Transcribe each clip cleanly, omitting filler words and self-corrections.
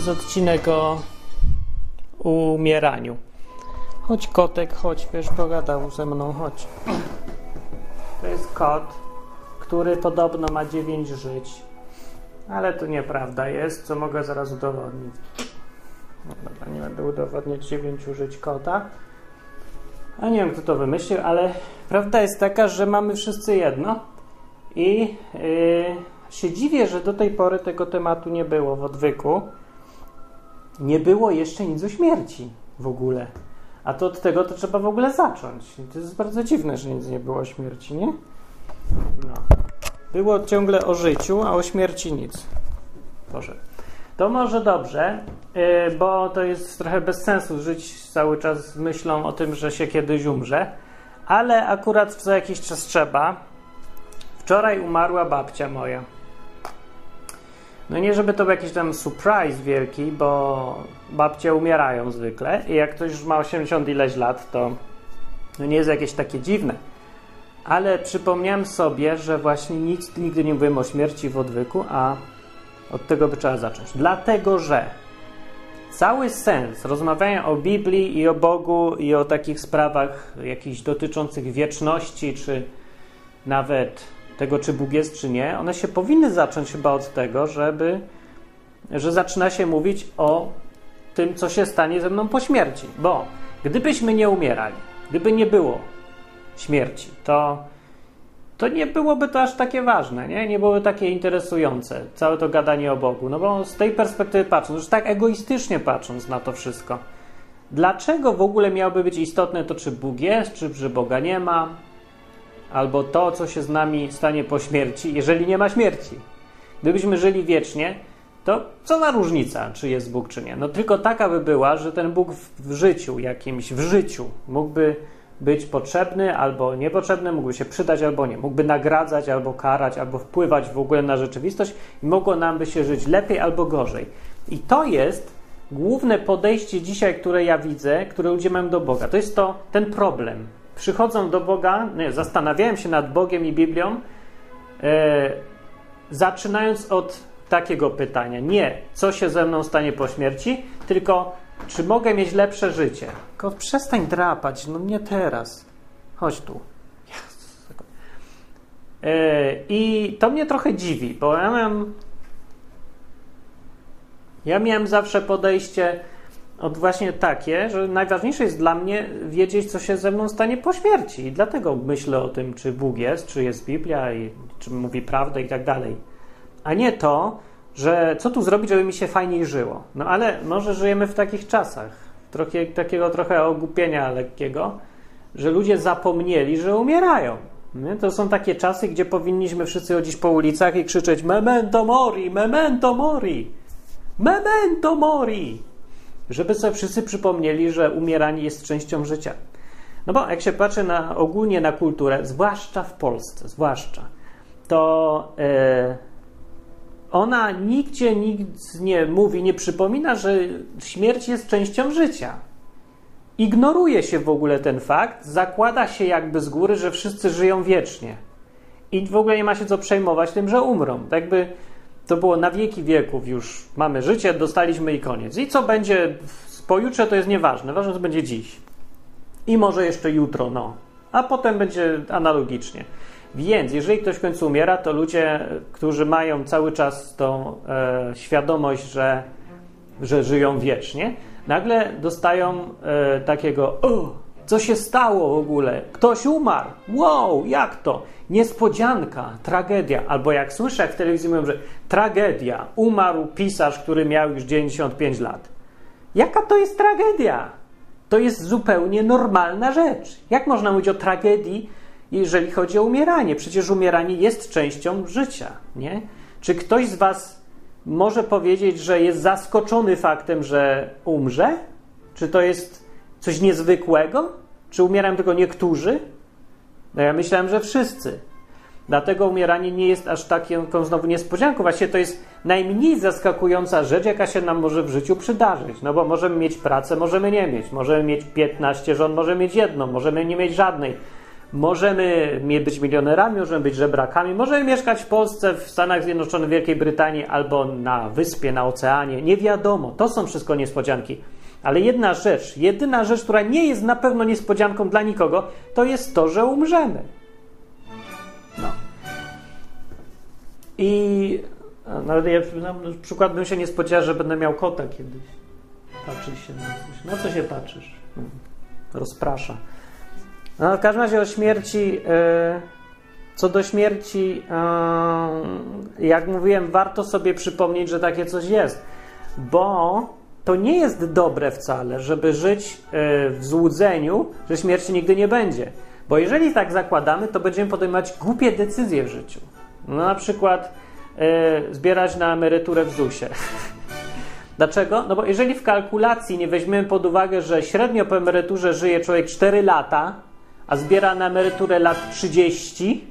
jest odcinek o umieraniu. Chodź kotek, chodź, wiesz, pogadał ze mną, chodź. To jest kot, który podobno ma 9 żyć. Ale to nieprawda jest, co mogę zaraz udowodnić. No dobra, nie będę udowodniać 9 żyć kota. A nie wiem, kto to wymyślił, ale prawda jest taka, że mamy wszyscy jedno. I się dziwię, że do tej pory tego tematu nie było w odwyku. Nie było jeszcze nic o śmierci w ogóle. A to od tego to trzeba w ogóle zacząć. I to jest bardzo dziwne, że nic nie było o śmierci, nie? No. Było ciągle o życiu, a o śmierci nic. Boże. To może dobrze, bo to jest trochę bez sensu żyć cały czas z myślą o tym, że się kiedyś umrze. Ale akurat co jakiś czas trzeba. Wczoraj umarła babcia moja. No nie żeby to był jakiś tam surprise wielki, bo babcie umierają zwykle i jak ktoś już ma 80 ileś lat, to no nie jest jakieś takie dziwne. Ale przypomniałem sobie, że właśnie nigdy nie mówiłem o śmierci w odwyku, a od tego by trzeba zacząć. Dlatego, że cały sens rozmawiania o Biblii i o Bogu i o takich sprawach jakichś dotyczących wieczności, czy nawet tego, czy Bóg jest, czy nie, one się powinny zacząć chyba od tego, że zaczyna się mówić o tym, co się stanie ze mną po śmierci. Bo gdybyśmy nie umierali, gdyby nie było śmierci, to nie byłoby to aż takie ważne, nie? Nie byłoby takie interesujące, całe to gadanie o Bogu. No bo z tej perspektywy patrząc, już tak egoistycznie patrząc na to wszystko, dlaczego w ogóle miałoby być istotne to, czy Bóg jest, czy Boga nie ma, albo to, co się z nami stanie po śmierci, jeżeli nie ma śmierci. Gdybyśmy żyli wiecznie, to co za różnica, czy jest Bóg, czy nie? No tylko taka by była, że ten Bóg w życiu jakimś, w życiu mógłby być potrzebny albo niepotrzebny, mógłby się przydać albo nie, mógłby nagradzać albo karać, albo wpływać w ogóle na rzeczywistość i mogło nam by się żyć lepiej albo gorzej. I to jest główne podejście dzisiaj, które ja widzę, które ludzie mają do Boga. To jest to ten problem. Przychodzą do Boga, zastanawiałem się nad Bogiem i Biblią, zaczynając od takiego pytania. Nie, co się ze mną stanie po śmierci, tylko czy mogę mieć lepsze życie? Tylko przestań drapać, no nie teraz. Chodź tu. I to mnie trochę dziwi, bo ja miałem zawsze podejście od właśnie takie, że najważniejsze jest dla mnie wiedzieć, co się ze mną stanie po śmierci. I dlatego myślę o tym, czy Bóg jest, czy jest Biblia, i czy mówi prawdę i tak dalej. A nie to, że co tu zrobić, żeby mi się fajniej żyło. No ale może żyjemy w takich czasach, takiego trochę ogłupienia lekkiego, że ludzie zapomnieli, że umierają. Nie? To są takie czasy, gdzie powinniśmy wszyscy chodzić po ulicach i krzyczeć memento mori, memento mori, memento mori, żeby sobie wszyscy przypomnieli, że umieranie jest częścią życia. No bo jak się patrzy ogólnie na kulturę, zwłaszcza w Polsce, to ona nigdzie nic nie mówi, nie przypomina, że śmierć jest częścią życia. Ignoruje się w ogóle ten fakt, zakłada się jakby z góry, że wszyscy żyją wiecznie. I w ogóle nie ma się co przejmować tym, że umrą. Tak by to było na wieki wieków, już mamy życie, dostaliśmy i koniec. I co będzie pojutrze, to jest nieważne, ważne, co będzie dziś. I może jeszcze jutro, no. A potem będzie analogicznie. Więc jeżeli ktoś w końcu umiera, to ludzie, którzy mają cały czas tą świadomość, że żyją wiecznie, nagle dostają takiego co się stało w ogóle? Ktoś umarł! Wow, jak to? Niespodzianka, tragedia. Albo jak słyszę w telewizji, mówią, że tragedia, umarł pisarz, który miał już 95 lat. Jaka to jest tragedia? To jest zupełnie normalna rzecz. Jak można mówić o tragedii, jeżeli chodzi o umieranie? Przecież umieranie jest częścią życia, nie? Czy ktoś z was może powiedzieć, że jest zaskoczony faktem, że umrze? Czy to jest coś niezwykłego? Czy umierają tylko niektórzy? No ja myślałem, że wszyscy. Dlatego umieranie nie jest aż taką znowu niespodzianką. Właściwie to jest najmniej zaskakująca rzecz, jaka się nam może w życiu przydarzyć. No bo możemy mieć pracę, możemy nie mieć. Możemy mieć 15 żon, możemy mieć jedną, możemy nie mieć żadnej. Możemy być milionerami, możemy być żebrakami, możemy mieszkać w Polsce, w Stanach Zjednoczonych, Wielkiej Brytanii albo na wyspie, na oceanie. Nie wiadomo, to są wszystko niespodzianki. Ale jedyna rzecz, która nie jest na pewno niespodzianką dla nikogo, to jest to, że umrzemy. No. I nawet ja przykład bym się nie spodziewał, że będę miał kota kiedyś. Patrzy się na coś. No co się patrzysz? Rozprasza. No, w każdym razie o śmierci, co do śmierci, jak mówiłem, warto sobie przypomnieć, że takie coś jest, bo to nie jest dobre wcale, żeby żyć w złudzeniu, że śmierci nigdy nie będzie, bo jeżeli tak zakładamy, to będziemy podejmować głupie decyzje w życiu. No, na przykład zbierać na emeryturę w ZUS-ie. Dlaczego? No bo jeżeli w kalkulacji nie weźmiemy pod uwagę, że średnio po emeryturze żyje człowiek 4 lata, a zbiera na emeryturę lat 30,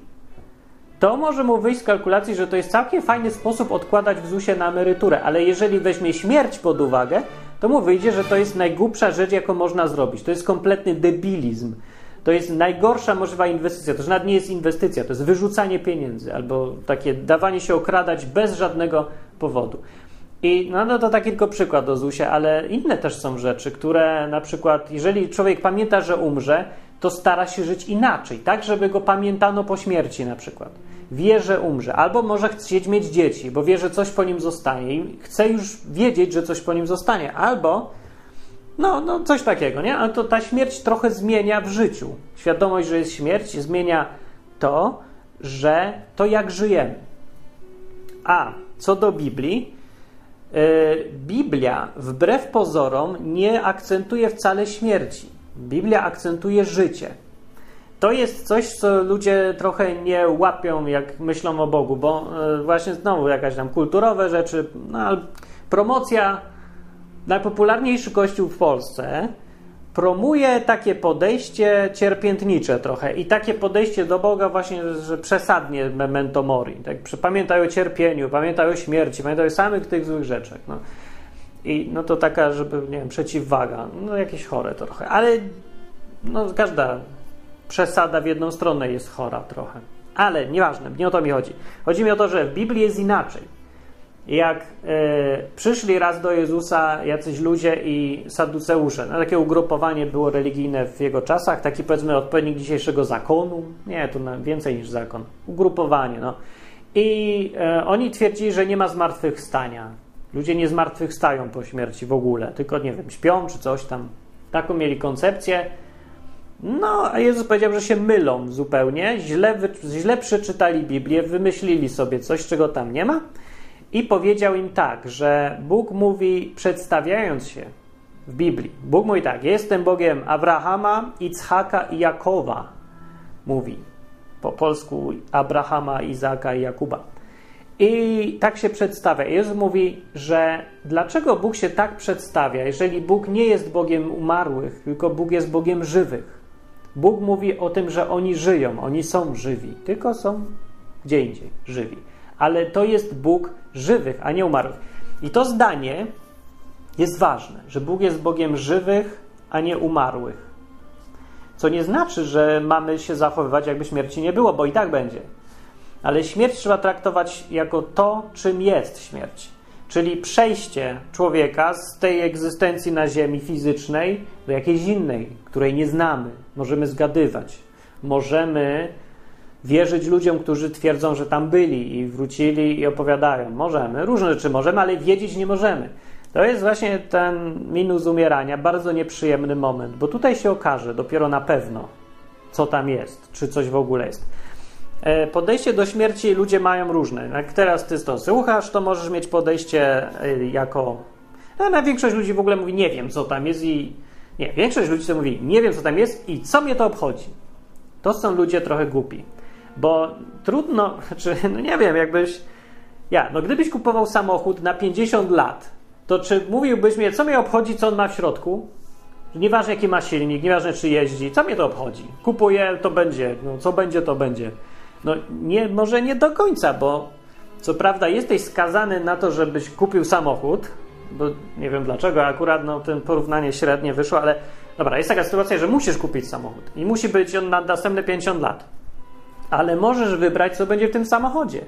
to może mu wyjść z kalkulacji, że to jest całkiem fajny sposób odkładać w ZUS-ie na emeryturę, ale jeżeli weźmie śmierć pod uwagę, to mu wyjdzie, że to jest najgłupsza rzecz, jaką można zrobić. To jest kompletny debilizm. To jest najgorsza możliwa inwestycja. To już nawet nie jest inwestycja, to jest wyrzucanie pieniędzy albo takie dawanie się okradać bez żadnego powodu. I no to taki tylko przykład o ZUS-ie, ale inne też są rzeczy, które na przykład, jeżeli człowiek pamięta, że umrze, to stara się żyć inaczej, tak, żeby go pamiętano po śmierci na przykład. Wie, że umrze, albo może chcieć mieć dzieci, bo wie, że coś po nim zostanie i chce już wiedzieć, że coś po nim zostanie, albo no coś takiego, nie? Ale to ta śmierć trochę zmienia w życiu. Świadomość, że jest śmierć, zmienia to, że to jak żyjemy. A co do Biblii, Biblia wbrew pozorom nie akcentuje wcale śmierci. Biblia akcentuje życie. To jest coś, co ludzie trochę nie łapią, jak myślą o Bogu, bo właśnie znowu jakaś tam kulturowe rzeczy, promocja, najpopularniejszy kościół w Polsce promuje takie podejście cierpiętnicze trochę i takie podejście do Boga właśnie, że przesadnie memento mori. Tak? Pamiętaj o cierpieniu, pamiętaj o śmierci, pamiętaj o samych tych złych rzeczach. No. I no to taka, żeby, nie wiem, przeciwwaga, no jakieś chore trochę, ale no każda przesada w jedną stronę jest chora trochę. Ale nieważne, nie o to mi chodzi. Chodzi mi o to, że w Biblii jest inaczej. Jak przyszli raz do Jezusa jacyś ludzie i saduceusze. No, takie ugrupowanie było religijne w jego czasach, taki powiedzmy odpowiednik dzisiejszego zakonu. Nie, to więcej niż zakon. Ugrupowanie, no. I oni twierdzili, że nie ma zmartwychwstania. Ludzie nie zmartwychwstają po śmierci w ogóle, tylko, nie wiem, śpią czy coś tam. Taką mieli koncepcję. No, a Jezus powiedział, że się mylą zupełnie, źle przeczytali Biblię, wymyślili sobie coś, czego tam nie ma. I powiedział im tak, że Bóg mówi, przedstawiając się w Biblii, Bóg mówi tak, jestem Bogiem Abrahama, Ichaka i Jakoba, mówi po polsku Abrahama, Izaka i Jakuba. I tak się przedstawia. Jezus mówi, że dlaczego Bóg się tak przedstawia, jeżeli Bóg nie jest Bogiem umarłych, tylko Bóg jest Bogiem żywych. Bóg mówi o tym, że oni żyją, oni są żywi, tylko są gdzie indziej żywi. Ale to jest Bóg żywych, a nie umarłych. I to zdanie jest ważne, że Bóg jest Bogiem żywych, a nie umarłych. Co nie znaczy, że mamy się zachowywać, jakby śmierci nie było, bo i tak będzie. Ale śmierć trzeba traktować jako to, czym jest śmierć. Czyli przejście człowieka z tej egzystencji na ziemi fizycznej do jakiejś innej, której nie znamy. Możemy zgadywać. Możemy wierzyć ludziom, którzy twierdzą, że tam byli i wrócili i opowiadają. Możemy, różne rzeczy możemy, ale wiedzieć nie możemy. To jest właśnie ten minus umierania, bardzo nieprzyjemny moment, bo tutaj się okaże dopiero na pewno, co tam jest, czy coś w ogóle jest. Podejście do śmierci ludzie mają różne. Jak teraz ty to słuchasz, to możesz mieć podejście jako... A większość ludzi w ogóle mówi, nie wiem, co tam jest i... Nie, większość ludzi to mówi, nie wiem, co tam jest i co mnie to obchodzi. To są ludzie trochę głupi. Bo trudno, nie wiem, jakbyś... gdybyś kupował samochód na 50 lat, to czy mówiłbyś mnie, co mnie obchodzi, co on ma w środku? Nieważne, jaki ma silnik, nieważne, czy jeździ, co mnie to obchodzi? Kupuję, to będzie, co będzie, to będzie. No nie, może nie do końca, bo co prawda jesteś skazany na to, żebyś kupił samochód, bo nie wiem dlaczego, akurat to porównanie średnie wyszło, ale Dobra, jest taka sytuacja, że musisz kupić samochód i musi być on na następne 50 lat. Ale możesz wybrać, co będzie w tym samochodzie.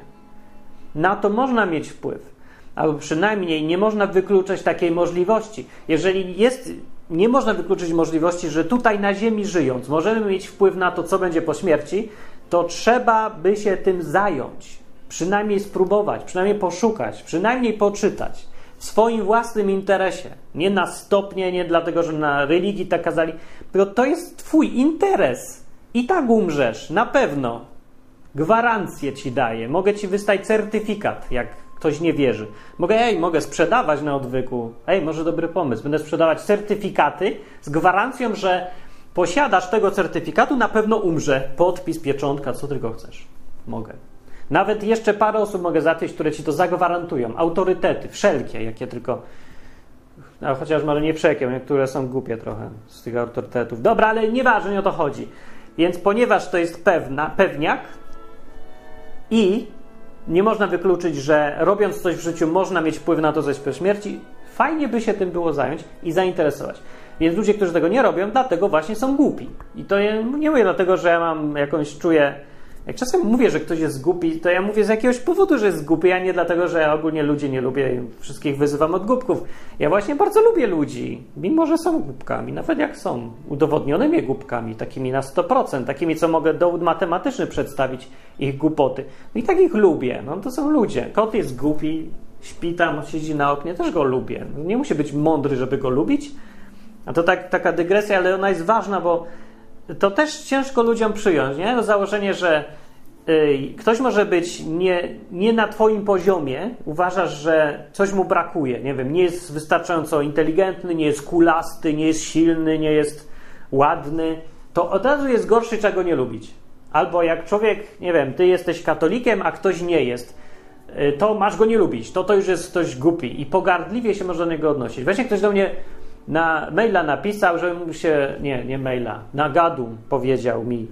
Na to można mieć wpływ. Albo przynajmniej nie można wykluczać takiej możliwości. Jeżeli jest... Nie można wykluczyć możliwości, że tutaj na ziemi żyjąc możemy mieć wpływ na to, co będzie po śmierci, to trzeba by się tym zająć. Przynajmniej spróbować, przynajmniej poszukać, przynajmniej poczytać. W swoim własnym interesie. Nie na stopnie, nie dlatego, że na religii tak kazali. Tylko to jest twój interes. I tak umrzesz, na pewno. Gwarancję ci daję. Mogę ci wystać certyfikat, jak ktoś nie wierzy. Mogę sprzedawać na odwyku. Może dobry pomysł. Będę sprzedawać certyfikaty z gwarancją, że posiadasz tego certyfikatu, na pewno umrze. Podpis, pieczątka, co tylko chcesz. Mogę. Nawet jeszcze parę osób mogę zatrudnić, które ci to zagwarantują. Autorytety, wszelkie, jakie tylko... No, chociaż może nie wszelkie, niektóre są głupie trochę z tych autorytetów. Dobra, ale nieważne, nie o to chodzi. Więc ponieważ to jest pewniak i nie można wykluczyć, że robiąc coś w życiu można mieć wpływ na to, co jest po śmierci, fajnie by się tym było zająć i zainteresować. Więc ludzie, którzy tego nie robią, dlatego właśnie są głupi. I to ja nie mówię dlatego, że ja mam jakąś, czuję... Jak czasem mówię, że ktoś jest głupi, to ja mówię z jakiegoś powodu, że jest głupi, a nie dlatego, że ja ogólnie ludzi nie lubię i wszystkich wyzywam od głupków. Ja właśnie bardzo lubię ludzi, mimo że są głupkami, nawet jak są udowodnionymi głupkami, takimi na 100%, takimi, co mogę dowód matematyczny przedstawić, ich głupoty. No i tak ich lubię, no to są ludzie. Kot jest głupi, śpi tam, siedzi na oknie, też go lubię. Nie musi być mądry, żeby go lubić. A to tak, taka dygresja, ale ona jest ważna, bo to też ciężko ludziom przyjąć, nie? To założenie, że ktoś może być nie na twoim poziomie, uważasz, że coś mu brakuje, nie wiem, nie jest wystarczająco inteligentny, nie jest kulasty, nie jest silny, nie jest ładny, to od razu jest gorszy, czego nie lubić. Albo jak człowiek, nie wiem, ty jesteś katolikiem, a ktoś nie jest, to masz go nie lubić, to już jest ktoś głupi i pogardliwie się może do niego odnosić. Właśnie ktoś do mnie na maila napisał, że mu się... Nie maila. Na gadu powiedział mi.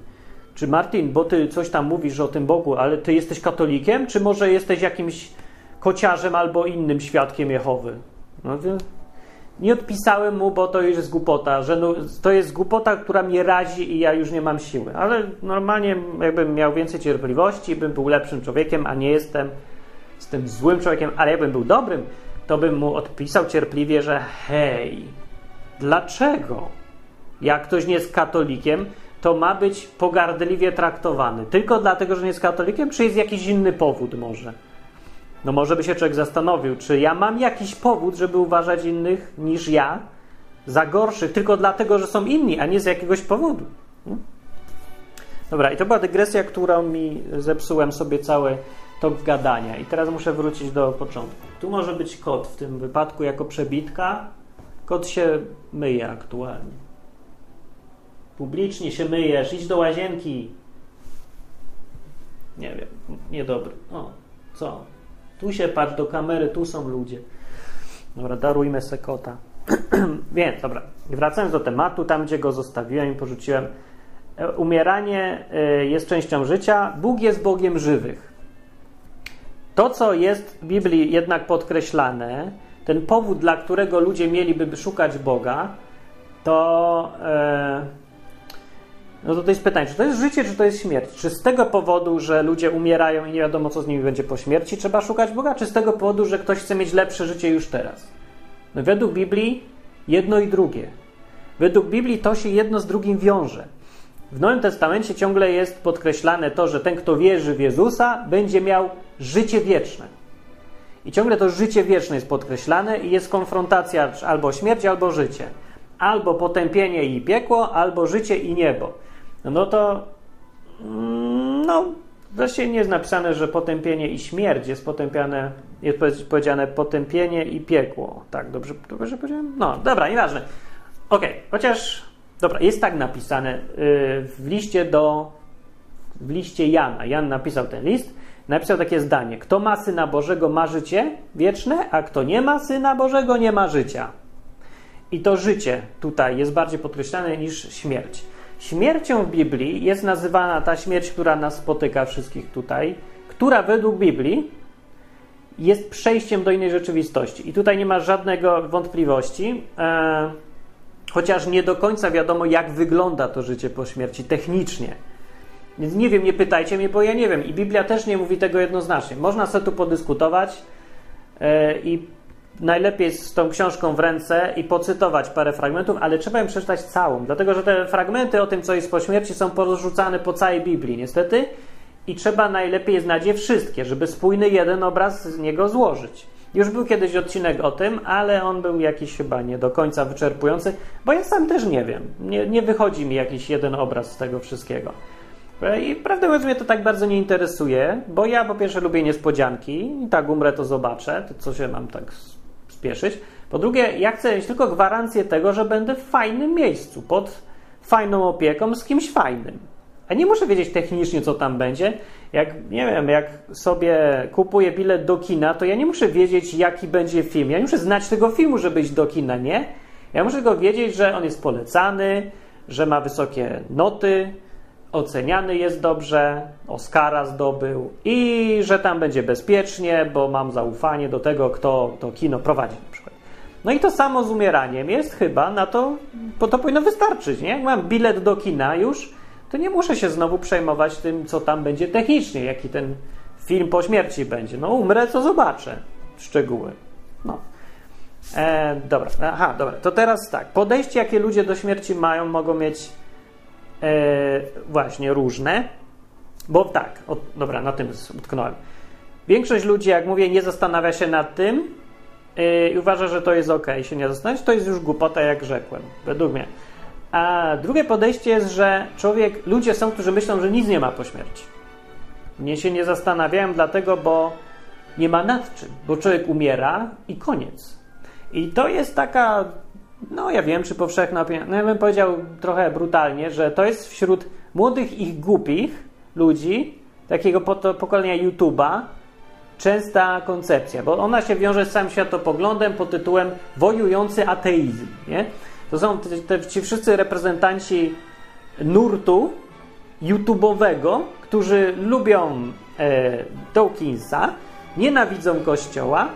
Czy Martin, bo ty coś tam mówisz o tym Bogu, ale ty jesteś katolikiem? Czy może jesteś jakimś kociarzem albo innym świadkiem Jehowy? No, nie odpisałem mu, bo to już jest głupota. Że no, to jest głupota, która mnie razi i ja już nie mam siły. Ale normalnie jakbym miał więcej cierpliwości, bym był lepszym człowiekiem, a nie jestem z tym złym człowiekiem, ale jakbym był dobrym, to bym mu odpisał cierpliwie, że hej, dlaczego? Jak ktoś nie jest katolikiem, to ma być pogardliwie traktowany. Tylko dlatego, że nie jest katolikiem? Czy jest jakiś inny powód może? No może by się człowiek zastanowił, czy ja mam jakiś powód, żeby uważać innych niż ja za gorszych, tylko dlatego, że są inni, a nie z jakiegoś powodu. Dobra, i to była dygresja, którą zepsułem sobie cały tok gadania. I teraz muszę wrócić do początku. Tu może być kot w tym wypadku jako przebitka. Kot się myje aktualnie. Publicznie się myjesz, idź do łazienki. Nie wiem, niedobry. O, co? Tu się patrz do kamery, tu są ludzie. Dobra, darujmy se kota. Więc, dobra, wracając do tematu, tam gdzie go zostawiłem i porzuciłem. Umieranie jest częścią życia. Bóg jest Bogiem żywych. To, co jest w Biblii jednak podkreślane, ten powód, dla którego ludzie mieliby szukać Boga, to, no to jest pytanie, czy to jest życie, czy to jest śmierć? Czy z tego powodu, że ludzie umierają i nie wiadomo, co z nimi będzie po śmierci, trzeba szukać Boga, czy z tego powodu, że ktoś chce mieć lepsze życie już teraz? No według Biblii jedno i drugie. Według Biblii to się jedno z drugim wiąże. W Nowym Testamencie ciągle jest podkreślane to, że ten, kto wierzy w Jezusa, będzie miał życie wieczne. I ciągle to życie wieczne jest podkreślane i jest konfrontacja albo śmierć, albo życie. Albo potępienie i piekło, albo życie i niebo. No to... No... Wreszcie nie jest napisane, że potępienie i śmierć jest potępiane... Jest powiedziane potępienie i piekło. Tak, dobrze powiedziałem? No, dobra, nieważne. Okej, chociaż... Dobra, jest tak napisane w liście Jana. Jan napisał ten list, napisał takie zdanie. Kto ma Syna Bożego, ma życie wieczne, a kto nie ma Syna Bożego, nie ma życia. I to życie tutaj jest bardziej podkreślane niż śmierć. Śmiercią w Biblii jest nazywana ta śmierć, która nas spotyka wszystkich tutaj, która według Biblii jest przejściem do innej rzeczywistości. I tutaj nie ma żadnego wątpliwości. chociaż nie do końca wiadomo, jak wygląda to życie po śmierci technicznie. Więc nie wiem, nie pytajcie mnie, bo ja nie wiem. I Biblia też nie mówi tego jednoznacznie. Można sobie tu podyskutować i najlepiej z tą książką w ręce i pocytować parę fragmentów, ale trzeba ją przeczytać całą, dlatego że te fragmenty o tym, co jest po śmierci, są porozrzucane po całej Biblii, niestety. I trzeba najlepiej znać je wszystkie, żeby spójny jeden obraz z niego złożyć. Już był kiedyś odcinek o tym, ale on był jakiś chyba nie do końca wyczerpujący, bo ja sam też nie wiem. Nie wychodzi mi jakiś jeden obraz z tego wszystkiego. I prawdę mówiąc, mnie to tak bardzo nie interesuje, bo ja po pierwsze lubię niespodzianki i tak umrę, to zobaczę, to co się mam tak spieszyć. Po drugie, ja chcę mieć tylko gwarancję tego, że będę w fajnym miejscu, pod fajną opieką, z kimś fajnym. A nie muszę wiedzieć technicznie, co tam będzie. Jak, nie wiem, jak sobie kupuję bilet do kina, to ja nie muszę wiedzieć, jaki będzie film. Ja nie muszę znać tego filmu, żeby iść do kina, nie? Ja muszę tylko wiedzieć, że on jest polecany, że ma wysokie noty, oceniany jest dobrze, Oscara zdobył i że tam będzie bezpiecznie, bo mam zaufanie do tego, kto to kino prowadzi na przykład. No i to samo z umieraniem jest chyba na to, bo to powinno wystarczyć, nie? Jak mam bilet do kina już, to nie muszę się znowu przejmować tym, co tam będzie technicznie, jaki ten film po śmierci będzie. No umrę, co zobaczę. Szczegóły. No. Dobra. Aha, dobra. To teraz tak. Podejście, jakie ludzie do śmierci mają, mogą mieć właśnie różne. Bo tak. Dobra, na tym utknąłem. Większość ludzi, jak mówię, nie zastanawia się nad tym i uważa, że to jest okej. Się nie zastanawiać, to jest już głupota, jak rzekłem. Według mnie. A drugie podejście jest, że ludzie są, którzy myślą, że nic nie ma po śmierci. Mnie się nie zastanawiałem dlatego, bo nie ma nad czym, bo człowiek umiera i koniec. I to jest taka, no ja wiem, czy powszechna opinia, no ja bym powiedział trochę brutalnie, że to jest wśród młodych i głupich ludzi, takiego pokolenia YouTube'a, częsta koncepcja, bo ona się wiąże z samym światopoglądem pod tytułem wojujący ateizm, nie? To są ci wszyscy reprezentanci nurtu YouTube'owego, którzy lubią Dawkinsa, nienawidzą Kościoła,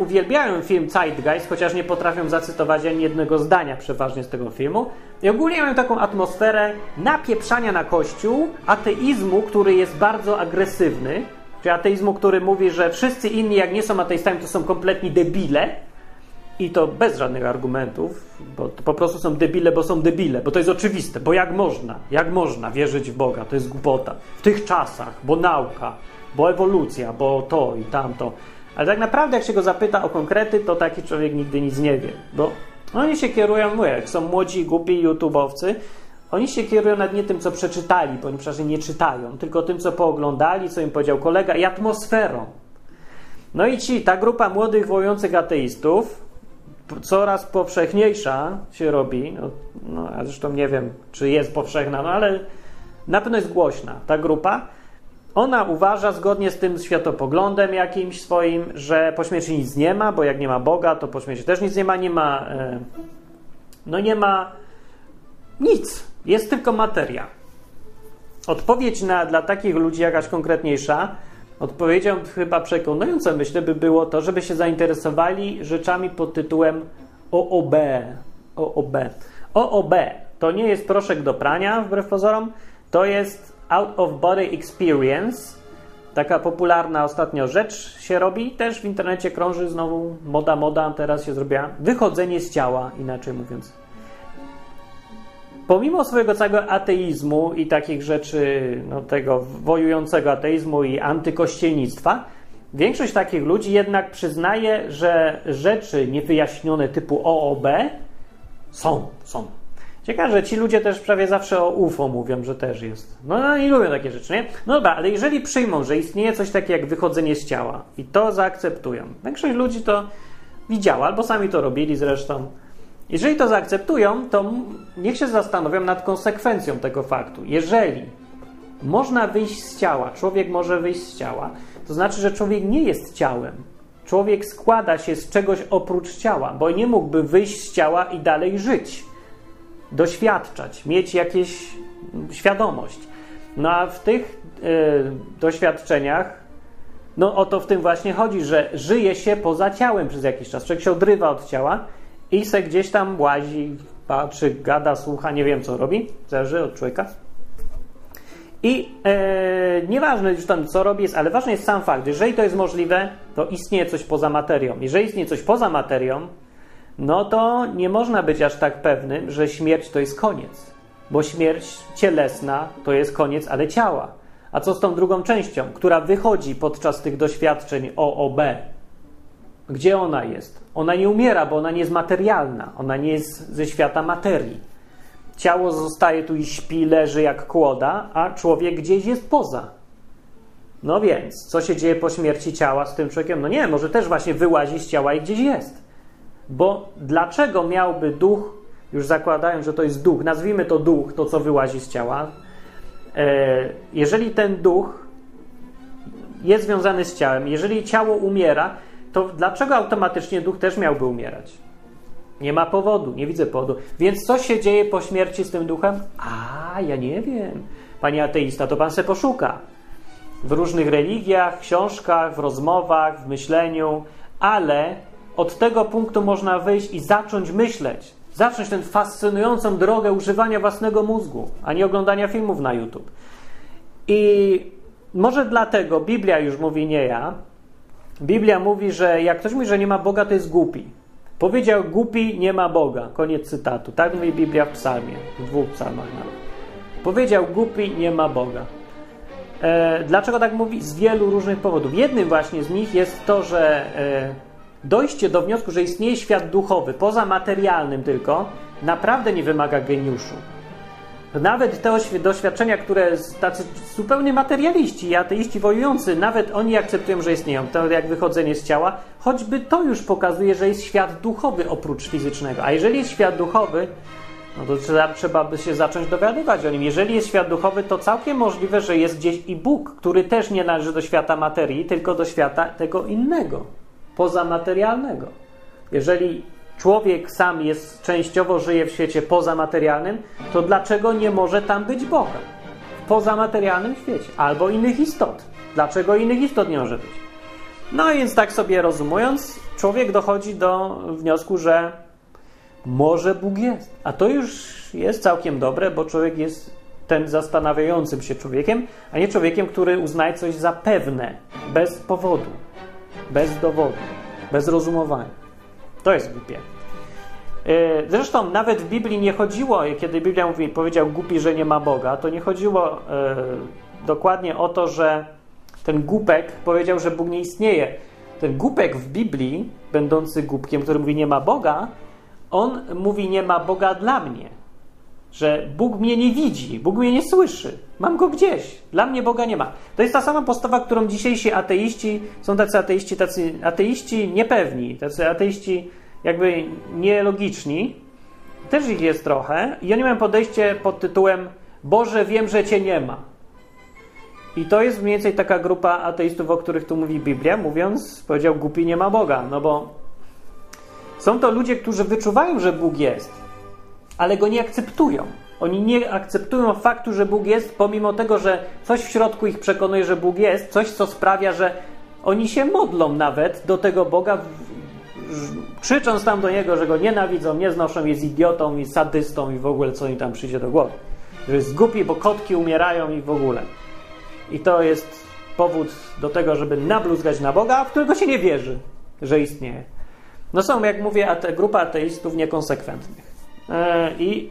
uwielbiają film Zeitgeist, chociaż nie potrafią zacytować ani jednego zdania przeważnie z tego filmu. I ogólnie mają taką atmosferę napieprzania na Kościół, ateizmu, który jest bardzo agresywny, czyli ateizmu, który mówi, że wszyscy inni, jak nie są ateistami, to są kompletni debile. I to bez żadnych argumentów, bo to po prostu są debile, bo to jest oczywiste, bo jak można wierzyć w Boga, to jest głupota. W tych czasach, bo nauka, bo ewolucja, bo to i tamto. Ale tak naprawdę jak się go zapyta o konkrety, to taki człowiek nigdy nic nie wie, bo oni się kierują, mówię, jak są młodzi, głupi YouTube'owcy, oni się kierują nawet nie tym, co przeczytali, bo oni przecież nie czytają, tylko tym, co pooglądali, co im powiedział kolega i atmosferą. No i ta grupa młodych, wojujących ateistów, coraz powszechniejsza się robi, no a zresztą nie wiem, czy jest powszechna, no ale na pewno jest głośna ta grupa. Ona uważa zgodnie z tym światopoglądem jakimś swoim, że po śmierci nic nie ma, bo jak nie ma Boga, to po śmierci też nic nie ma, nie ma nic, jest tylko materia. Odpowiedź dla takich ludzi jakaś konkretniejsza, odpowiedzią chyba przekonującą, myślę, by było to, żeby się zainteresowali rzeczami pod tytułem OOBE. OOBE. OOBE to nie jest proszek do prania, wbrew pozorom, to jest Out of Body Experience. Taka popularna ostatnio rzecz się robi, też w internecie krąży znowu moda, teraz się zrobiła. Wychodzenie z ciała, inaczej mówiąc. Pomimo swojego całego ateizmu i takich rzeczy, no, tego wojującego ateizmu i antykościelnictwa, większość takich ludzi jednak przyznaje, że rzeczy niewyjaśnione typu OOB są. Ciekawe, że ci ludzie też prawie zawsze o UFO mówią, że też jest. No i lubią takie rzeczy, nie? No dobra, ale jeżeli przyjmą, że istnieje coś takiego jak wychodzenie z ciała i to zaakceptują, większość ludzi to widziała, albo sami to robili zresztą. Jeżeli to zaakceptują, to niech się zastanowią nad konsekwencją tego faktu. Jeżeli można wyjść z ciała, człowiek może wyjść z ciała, to znaczy, że człowiek nie jest ciałem. Człowiek składa się z czegoś oprócz ciała, bo nie mógłby wyjść z ciała i dalej żyć, doświadczać, mieć jakieś świadomość. No a w tych doświadczeniach, no o to w tym właśnie chodzi, że żyje się poza ciałem przez jakiś czas. Człowiek się odrywa od ciała i se gdzieś tam łazi, patrzy, gada, słucha, nie wiem co robi, zależy od człowieka. I nieważne już tam co robi, ale ważny jest sam fakt, jeżeli to jest możliwe, to istnieje coś poza materią. Jeżeli istnieje coś poza materią, no to nie można być aż tak pewnym, że śmierć to jest koniec. Bo śmierć cielesna to jest koniec, ale ciała. A co z tą drugą częścią, która wychodzi podczas tych doświadczeń OOBE? Gdzie ona jest? Ona nie umiera, bo ona nie jest materialna. Ona nie jest ze świata materii. Ciało zostaje tu i śpi, leży jak kłoda, a człowiek gdzieś jest poza. No więc, co się dzieje po śmierci ciała z tym człowiekiem? No nie, może też właśnie wyłazi z ciała i gdzieś jest. Bo dlaczego miałby duch, już zakładając, że to jest duch, nazwijmy to duch, to co wyłazi z ciała, jeżeli ten duch jest związany z ciałem, jeżeli ciało umiera, to dlaczego automatycznie duch też miałby umierać? Nie ma powodu, nie widzę powodu. Więc co się dzieje po śmierci z tym duchem? A, ja nie wiem. Panie ateista, to pan se poszuka. W różnych religiach, książkach, w rozmowach, w myśleniu, ale od tego punktu można wyjść i zacząć myśleć. Zacząć tę fascynującą drogę używania własnego mózgu, a nie oglądania filmów na YouTube. I może dlatego Biblia już mówi, nie ja. Biblia mówi, że jak ktoś mówi, że nie ma Boga, to jest głupi. Powiedział głupi, nie ma Boga. Koniec cytatu. Tak mówi Biblia w psalmie. W dwóch psalmach nawet. Powiedział głupi, nie ma Boga. Dlaczego tak mówi? Z wielu różnych powodów. Jednym właśnie z nich jest to, że dojście do wniosku, że istnieje świat duchowy, poza materialnym tylko, naprawdę nie wymaga geniuszu. Nawet te doświadczenia, które tacy zupełnie materialiści i ateiści wojujący, nawet oni akceptują, że istnieją, to jak wychodzenie z ciała, choćby to już pokazuje, że jest świat duchowy oprócz fizycznego. A jeżeli jest świat duchowy, no to trzeba by się zacząć dowiadywać o nim. Jeżeli jest świat duchowy, to całkiem możliwe, że jest gdzieś i Bóg, który też nie należy do świata materii, tylko do świata tego innego, pozamaterialnego. Jeżeli człowiek sam jest częściowo żyje w świecie pozamaterialnym, to dlaczego nie może tam być Boga? W pozamaterialnym świecie. Albo innych istot. Dlaczego innych istot nie może być? No więc tak sobie rozumując, człowiek dochodzi do wniosku, że może Bóg jest. A to już jest całkiem dobre, bo człowiek jest tym zastanawiającym się człowiekiem, a nie człowiekiem, który uznaje coś za pewne, bez powodu, bez dowodu, bez rozumowania. To jest głupie. Zresztą nawet w Biblii nie chodziło, kiedy Biblia mówi, powiedział głupi, że nie ma Boga, to nie chodziło dokładnie o to, że ten głupek powiedział, że Bóg nie istnieje. Ten głupek w Biblii, będący głupkiem, który mówi nie ma Boga, on mówi nie ma Boga dla mnie. Że Bóg mnie nie widzi, Bóg mnie nie słyszy. Mam go gdzieś. Dla mnie Boga nie ma. To jest ta sama postawa, którą dzisiejsi ateiści, są tacy ateiści niepewni, tacy ateiści jakby nielogiczni. Też ich jest trochę. I oni mają podejście pod tytułem Boże, wiem, że Cię nie ma. I to jest mniej więcej taka grupa ateistów, o których tu mówi Biblia, mówiąc, powiedział głupi nie ma Boga. No bo są to ludzie, którzy wyczuwają, że Bóg jest, ale go nie akceptują. Oni nie akceptują faktu, że Bóg jest, pomimo tego, że coś w środku ich przekonuje, że Bóg jest, coś, co sprawia, że oni się modlą nawet do tego Boga, krzycząc tam do Niego, że Go nienawidzą, nie znoszą, jest idiotą i sadystą i w ogóle co im tam przyjdzie do głowy. Że jest głupi, bo kotki umierają i w ogóle. I to jest powód do tego, żeby nabluzgać na Boga, w którego się nie wierzy, że istnieje. No są, jak mówię, grupa ateistów niekonsekwentnych. I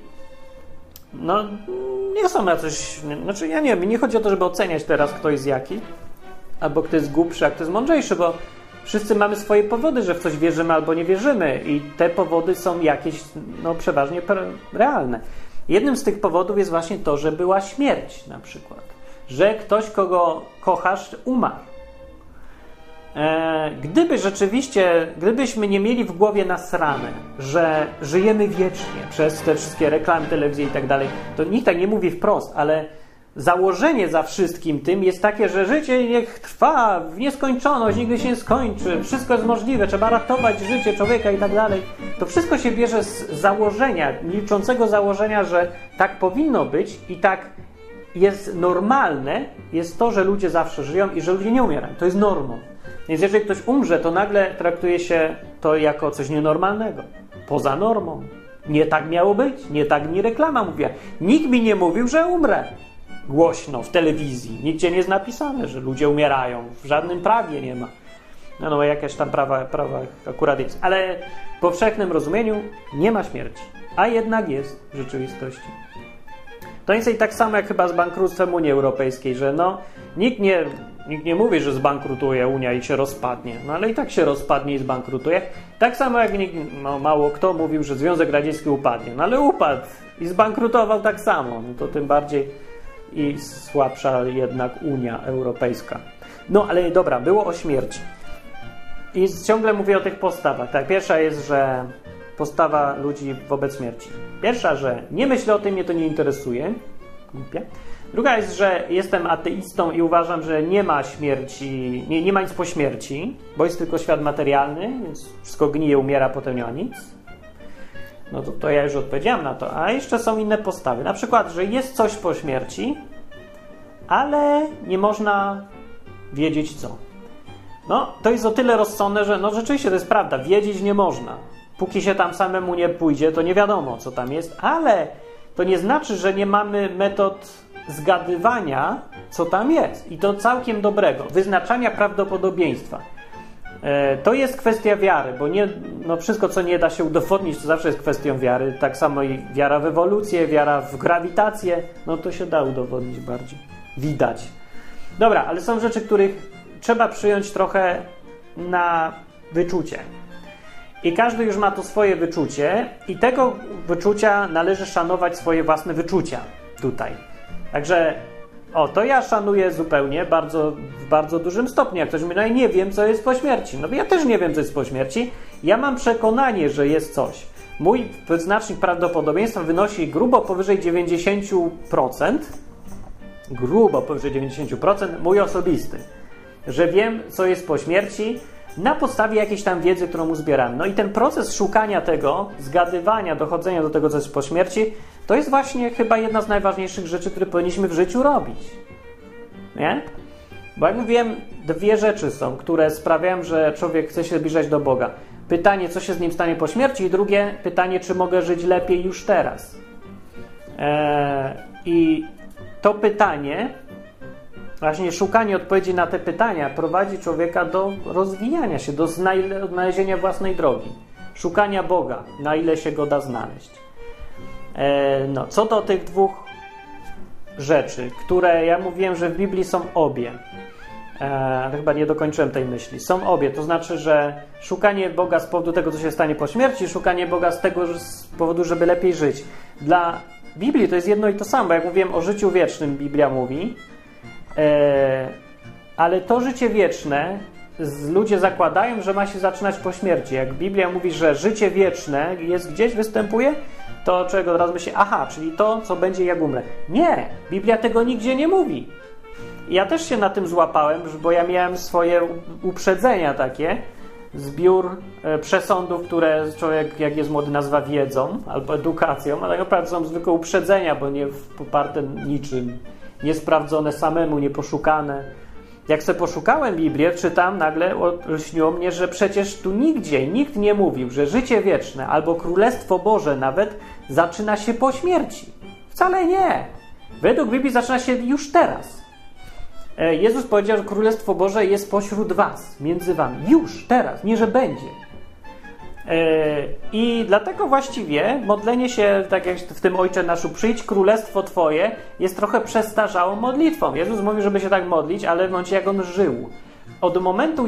no nie są na coś, znaczy ja nie wiem, nie chodzi o to, żeby oceniać teraz kto jest jaki, albo kto jest głupszy, a kto jest mądrzejszy, bo wszyscy mamy swoje powody, że w coś wierzymy albo nie wierzymy i te powody są jakieś, no przeważnie realne. Jednym z tych powodów jest właśnie to, że była śmierć na przykład, że ktoś, kogo kochasz, umarł. Gdybyśmy nie mieli w głowie nasrane, że żyjemy wiecznie przez te wszystkie reklamy, telewizje i tak dalej, to nikt tak nie mówi wprost, ale założenie za wszystkim tym jest takie, że życie niech trwa w nieskończoność, nigdy się nie skończy, wszystko jest możliwe, trzeba ratować życie człowieka i tak dalej. To wszystko się bierze z założenia, milczącego założenia, że tak powinno być i tak jest normalne, jest to, że ludzie zawsze żyją i że ludzie nie umierają. To jest normą. Więc jeżeli ktoś umrze, to nagle traktuje się to jako coś nienormalnego. poza normą. Nie tak miało być, nie tak mi reklama mówiła. Nikt mi nie mówił, że umrę. Głośno, w telewizji. Nigdzie nie jest napisane, że ludzie umierają. W żadnym prawie nie ma. No jakieś tam prawa akurat jest. Ale w powszechnym rozumieniu nie ma śmierci. A jednak jest w rzeczywistości. To jest i tak samo jak chyba z bankructwem Unii Europejskiej, że no, nikt nie mówi, że zbankrutuje Unia i się rozpadnie. No ale i tak się rozpadnie i zbankrutuje. Tak samo jak nikt, no, mało kto mówił, że Związek Radziecki upadnie. No ale upadł i zbankrutował tak samo. No to tym bardziej... i słabsza jednak Unia Europejska. No ale dobra, było o śmierci. I ciągle mówię o tych postawach. Tak, pierwsza jest, że postawa ludzi wobec śmierci. Pierwsza, że nie myślę o tym, mnie to nie interesuje. Głupia. Druga jest, że jestem ateistą i uważam, że nie ma śmierci, nie ma nic po śmierci, bo jest tylko świat materialny, więc wszystko gnije, umiera, potem nie ma nic. No to ja już odpowiedziałem na to. A jeszcze są inne postawy. Na przykład, że jest coś po śmierci, ale nie można wiedzieć co. No, to jest o tyle rozsądne, że no rzeczywiście to jest prawda. Wiedzieć nie można. Póki się tam samemu nie pójdzie, to nie wiadomo, co tam jest. Ale to nie znaczy, że nie mamy metod zgadywania, co tam jest. I to całkiem dobrego. Wyznaczania prawdopodobieństwa. To jest kwestia wiary, bo nie, no wszystko, co nie da się udowodnić, to zawsze jest kwestią wiary. Tak samo i wiara w ewolucję, wiara w grawitację, no to się da udowodnić bardziej. Widać. Dobra, ale są rzeczy, których trzeba przyjąć trochę na wyczucie. I każdy już ma to swoje wyczucie i tego wyczucia należy szanować swoje własne wyczucia tutaj. Także... O, to ja szanuję zupełnie, w bardzo dużym stopniu. Jak ktoś mówi, no i nie wiem, co jest po śmierci. No bo ja też nie wiem, co jest po śmierci. Ja mam przekonanie, że jest coś. Mój wyznacznik prawdopodobieństwa wynosi grubo powyżej 90%. Grubo powyżej 90%, mój osobisty. Że wiem, co jest po śmierci na podstawie jakiejś tam wiedzy, którą uzbieramy. No i ten proces szukania tego, zgadywania, dochodzenia do tego, co jest po śmierci, to jest właśnie chyba jedna z najważniejszych rzeczy, które powinniśmy w życiu robić. Nie? Bo jak mówiłem, dwie rzeczy są, które sprawiają, że człowiek chce się zbliżać do Boga. Pytanie, co się z nim stanie po śmierci, i drugie pytanie, czy mogę żyć lepiej już teraz. I to pytanie, właśnie szukanie odpowiedzi na te pytania prowadzi człowieka do rozwijania się, do znalezienia własnej drogi. Szukania Boga, na ile się go da znaleźć. No, co do tych dwóch rzeczy, które ja mówiłem, że w Biblii są obie, ale chyba nie dokończyłem tej myśli. Są obie, to znaczy, że szukanie Boga z powodu tego, co się stanie po śmierci, szukanie Boga z powodu, żeby lepiej żyć. Dla Biblii to jest jedno i to samo. Jak mówiłem o życiu wiecznym, Biblia mówi, ale to życie wieczne ludzie zakładają, że ma się zaczynać po śmierci. Jak Biblia mówi, że życie wieczne jest gdzieś, występuje, to człowiek od razu myśli, aha, czyli to, co będzie, jak umrę. Nie, Biblia tego nigdzie nie mówi. Ja też się na tym złapałem, bo ja miałem swoje uprzedzenia takie, zbiór przesądów, które człowiek, jak jest młody, nazywa wiedzą albo edukacją, ale tak naprawdę są zwykłe uprzedzenia, bo nie poparte niczym, niesprawdzone samemu, nieposzukane. Jak se poszukałem Biblię, czytam, nagle lśniło mnie, że przecież tu nigdzie nikt nie mówił, że życie wieczne albo Królestwo Boże nawet zaczyna się po śmierci. Wcale nie. Według Biblii zaczyna się już teraz. Jezus powiedział, że Królestwo Boże jest pośród was, między wami. Już, teraz, nie że będzie. I dlatego właściwie modlenie się, tak jak w tym Ojcze Naszu, przyjdź królestwo Twoje, jest trochę przestarzałą modlitwą. Jezus mówił, żeby się tak modlić, ale w momencie, jak On żył. Od momentu,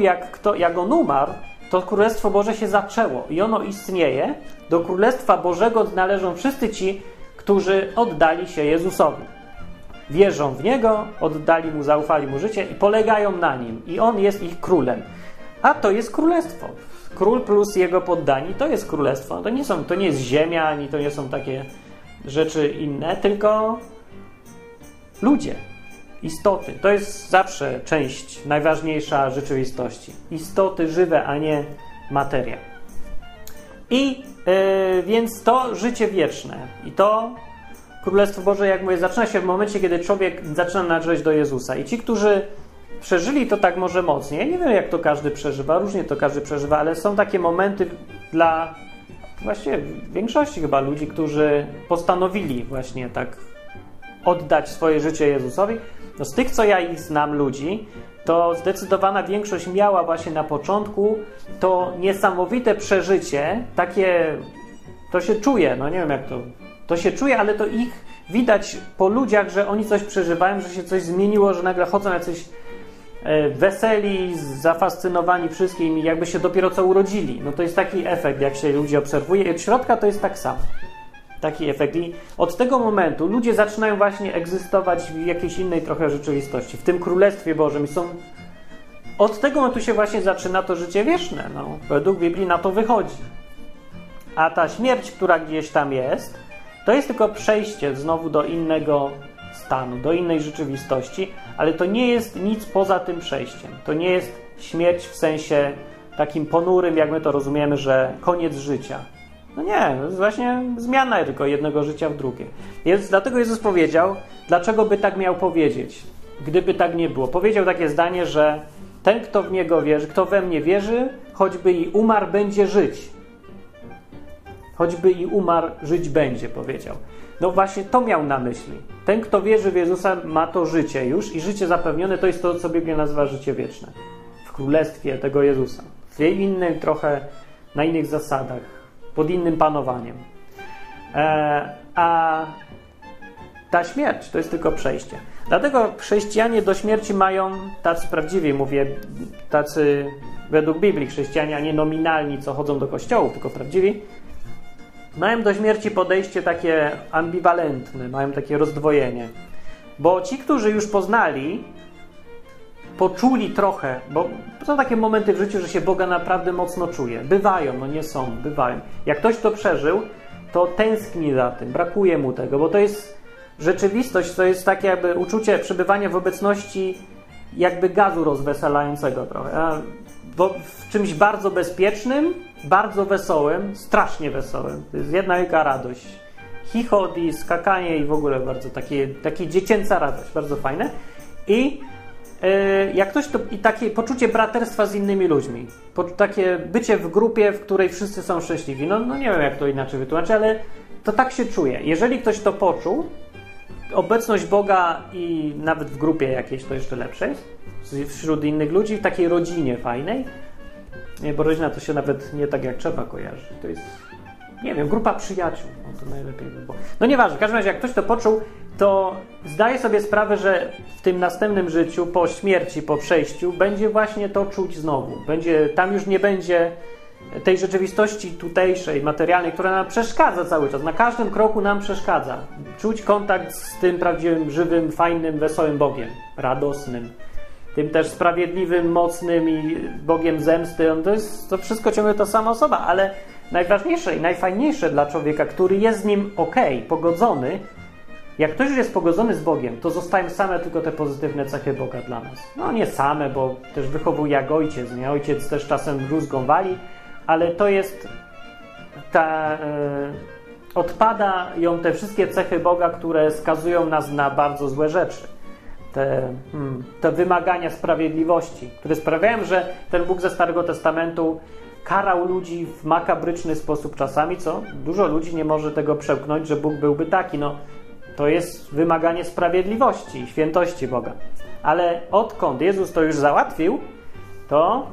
jak On umarł, to Królestwo Boże się zaczęło i ono istnieje. Do Królestwa Bożego należą wszyscy ci, którzy oddali się Jezusowi. Wierzą w Niego, oddali Mu, zaufali Mu życie i polegają na Nim. I On jest ich królem. A to jest królestwo. Król plus jego poddani to jest królestwo. To nie jest ziemia, ani to nie są takie rzeczy inne, tylko ludzie, istoty. To jest zawsze część najważniejsza rzeczywistości. Istoty żywe, a nie materia. I więc to życie wieczne i to Królestwo Boże, jak mówię, zaczyna się w momencie, kiedy człowiek zaczyna należeć do Jezusa. I ci, którzy przeżyli to tak może mocniej. Ja nie wiem, jak to każdy przeżywa, różnie to każdy przeżywa, ale są takie momenty dla właściwie w większości chyba ludzi, którzy postanowili właśnie tak oddać swoje życie Jezusowi, no z tych, co ja ich znam ludzi, to zdecydowana większość miała właśnie na początku to niesamowite przeżycie, takie, to się czuje, no nie wiem jak to się czuje, ale to ich widać po ludziach, że oni coś przeżywają, że się coś zmieniło, że nagle chodzą jacyś weseli, zafascynowani wszystkim, jakby się dopiero co urodzili. No to jest taki efekt, jak się ludzi obserwuje i od środka to jest tak samo. Taki efekt. I od tego momentu ludzie zaczynają właśnie egzystować w jakiejś innej trochę rzeczywistości, w tym Królestwie Bożym. I są... Od tego momentu się właśnie zaczyna to życie wieczne. No, według Biblii na to wychodzi. A ta śmierć, która gdzieś tam jest, to jest tylko przejście znowu do innego stanu, do innej rzeczywistości, ale to nie jest nic poza tym przejściem. To nie jest śmierć w sensie takim ponurym, jak my to rozumiemy, że koniec życia. No nie, to jest właśnie zmiana tylko jednego życia w drugie. Dlatego Jezus powiedział, dlaczego by tak miał powiedzieć, gdyby tak nie było. Powiedział takie zdanie, że ten, kto w Niego wierzy, kto we mnie wierzy, choćby i umarł, będzie żyć. Choćby i umarł, żyć będzie, powiedział. No właśnie to miał na myśli. Ten, kto wierzy w Jezusa, ma to życie już i życie zapewnione to jest to, co Biblia nazywa życie wieczne. W Królestwie tego Jezusa. W tej innej trochę, na innych zasadach, pod innym panowaniem. A ta śmierć to jest tylko przejście. Dlatego chrześcijanie do śmierci mają, tacy prawdziwi mówię, tacy według Biblii chrześcijanie, a nie nominalni, co chodzą do kościołów, tylko prawdziwi, mają do śmierci podejście takie ambiwalentne, mają takie rozdwojenie. Bo ci, którzy już poznali, poczuli trochę, bo są takie momenty w życiu, że się Boga naprawdę mocno czuje. Bywają, no nie są, bywają. Jak ktoś to przeżył, to tęskni za tym, brakuje mu tego, bo to jest rzeczywistość, to jest takie jakby uczucie przebywania w obecności jakby gazu rozweselającego trochę. W czymś bardzo bezpiecznym, bardzo wesołym, strasznie wesołym. To jest jedna wielka radość. Chichot i skakanie i w ogóle bardzo takie dziecięca radość, bardzo fajne. I jak ktoś to, i takie poczucie braterstwa z innymi ludźmi. Takie bycie w grupie, w której wszyscy są szczęśliwi. No nie wiem, jak to inaczej wytłumaczyć, ale to tak się czuje. Jeżeli ktoś to poczuł, obecność Boga i nawet w grupie jakiejś to jeszcze lepsze jest, wśród innych ludzi, w takiej rodzinie fajnej, bo rodzina to się nawet nie tak jak trzeba kojarzy. To jest, nie wiem, grupa przyjaciół. No to najlepiej by było. No nieważne, w każdym razie jak ktoś to poczuł, to zdaje sobie sprawę, że w tym następnym życiu, po śmierci, po przejściu, będzie właśnie to czuć znowu. Tam już nie będzie tej rzeczywistości tutejszej, materialnej, która nam przeszkadza cały czas. Na każdym kroku nam przeszkadza. Czuć kontakt z tym prawdziwym, żywym, fajnym, wesołym Bogiem. Radosnym. Tym też sprawiedliwym, mocnym i Bogiem zemsty. To wszystko ciągle ta sama osoba, ale najważniejsze i najfajniejsze dla człowieka, który jest z nim pogodzony, jak ktoś już jest pogodzony z Bogiem, to zostają same tylko te pozytywne cechy Boga dla nas. No nie same, bo też wychowuje jak ojciec, nie? Ojciec też czasem rózgą wali, ale to jest odpadają te wszystkie cechy Boga, które skazują nas na bardzo złe rzeczy. Te wymagania sprawiedliwości, które sprawiają, że ten Bóg ze Starego Testamentu karał ludzi w makabryczny sposób czasami, co dużo ludzi nie może tego przełknąć, że Bóg byłby taki. No, to jest wymaganie sprawiedliwości i świętości Boga. Ale odkąd Jezus to już załatwił, to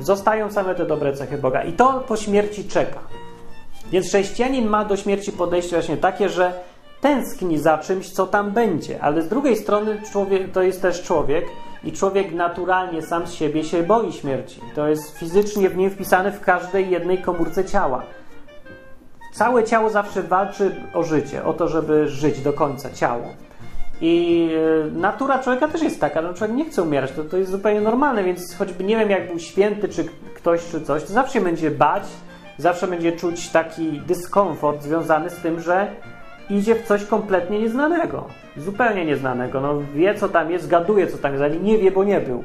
zostają same te dobre cechy Boga. I to po śmierci czeka. Więc chrześcijanin ma do śmierci podejście właśnie takie, że tęskni za czymś, co tam będzie. Ale z drugiej strony człowiek, to jest też człowiek i człowiek naturalnie sam z siebie się boi śmierci. To jest fizycznie w nim wpisane w każdej jednej komórce ciała. Całe ciało zawsze walczy o życie, o to, żeby żyć do końca ciało. I natura człowieka też jest taka, że człowiek nie chce umierać, to jest zupełnie normalne, więc choćby nie wiem, jak był święty, czy ktoś, czy coś, to zawsze będzie bać, zawsze będzie czuć taki dyskomfort związany z tym, że idzie w coś kompletnie nieznanego, zupełnie nieznanego. No, wie, co tam jest, gaduje, co tam jest, ale nie wie, bo nie był.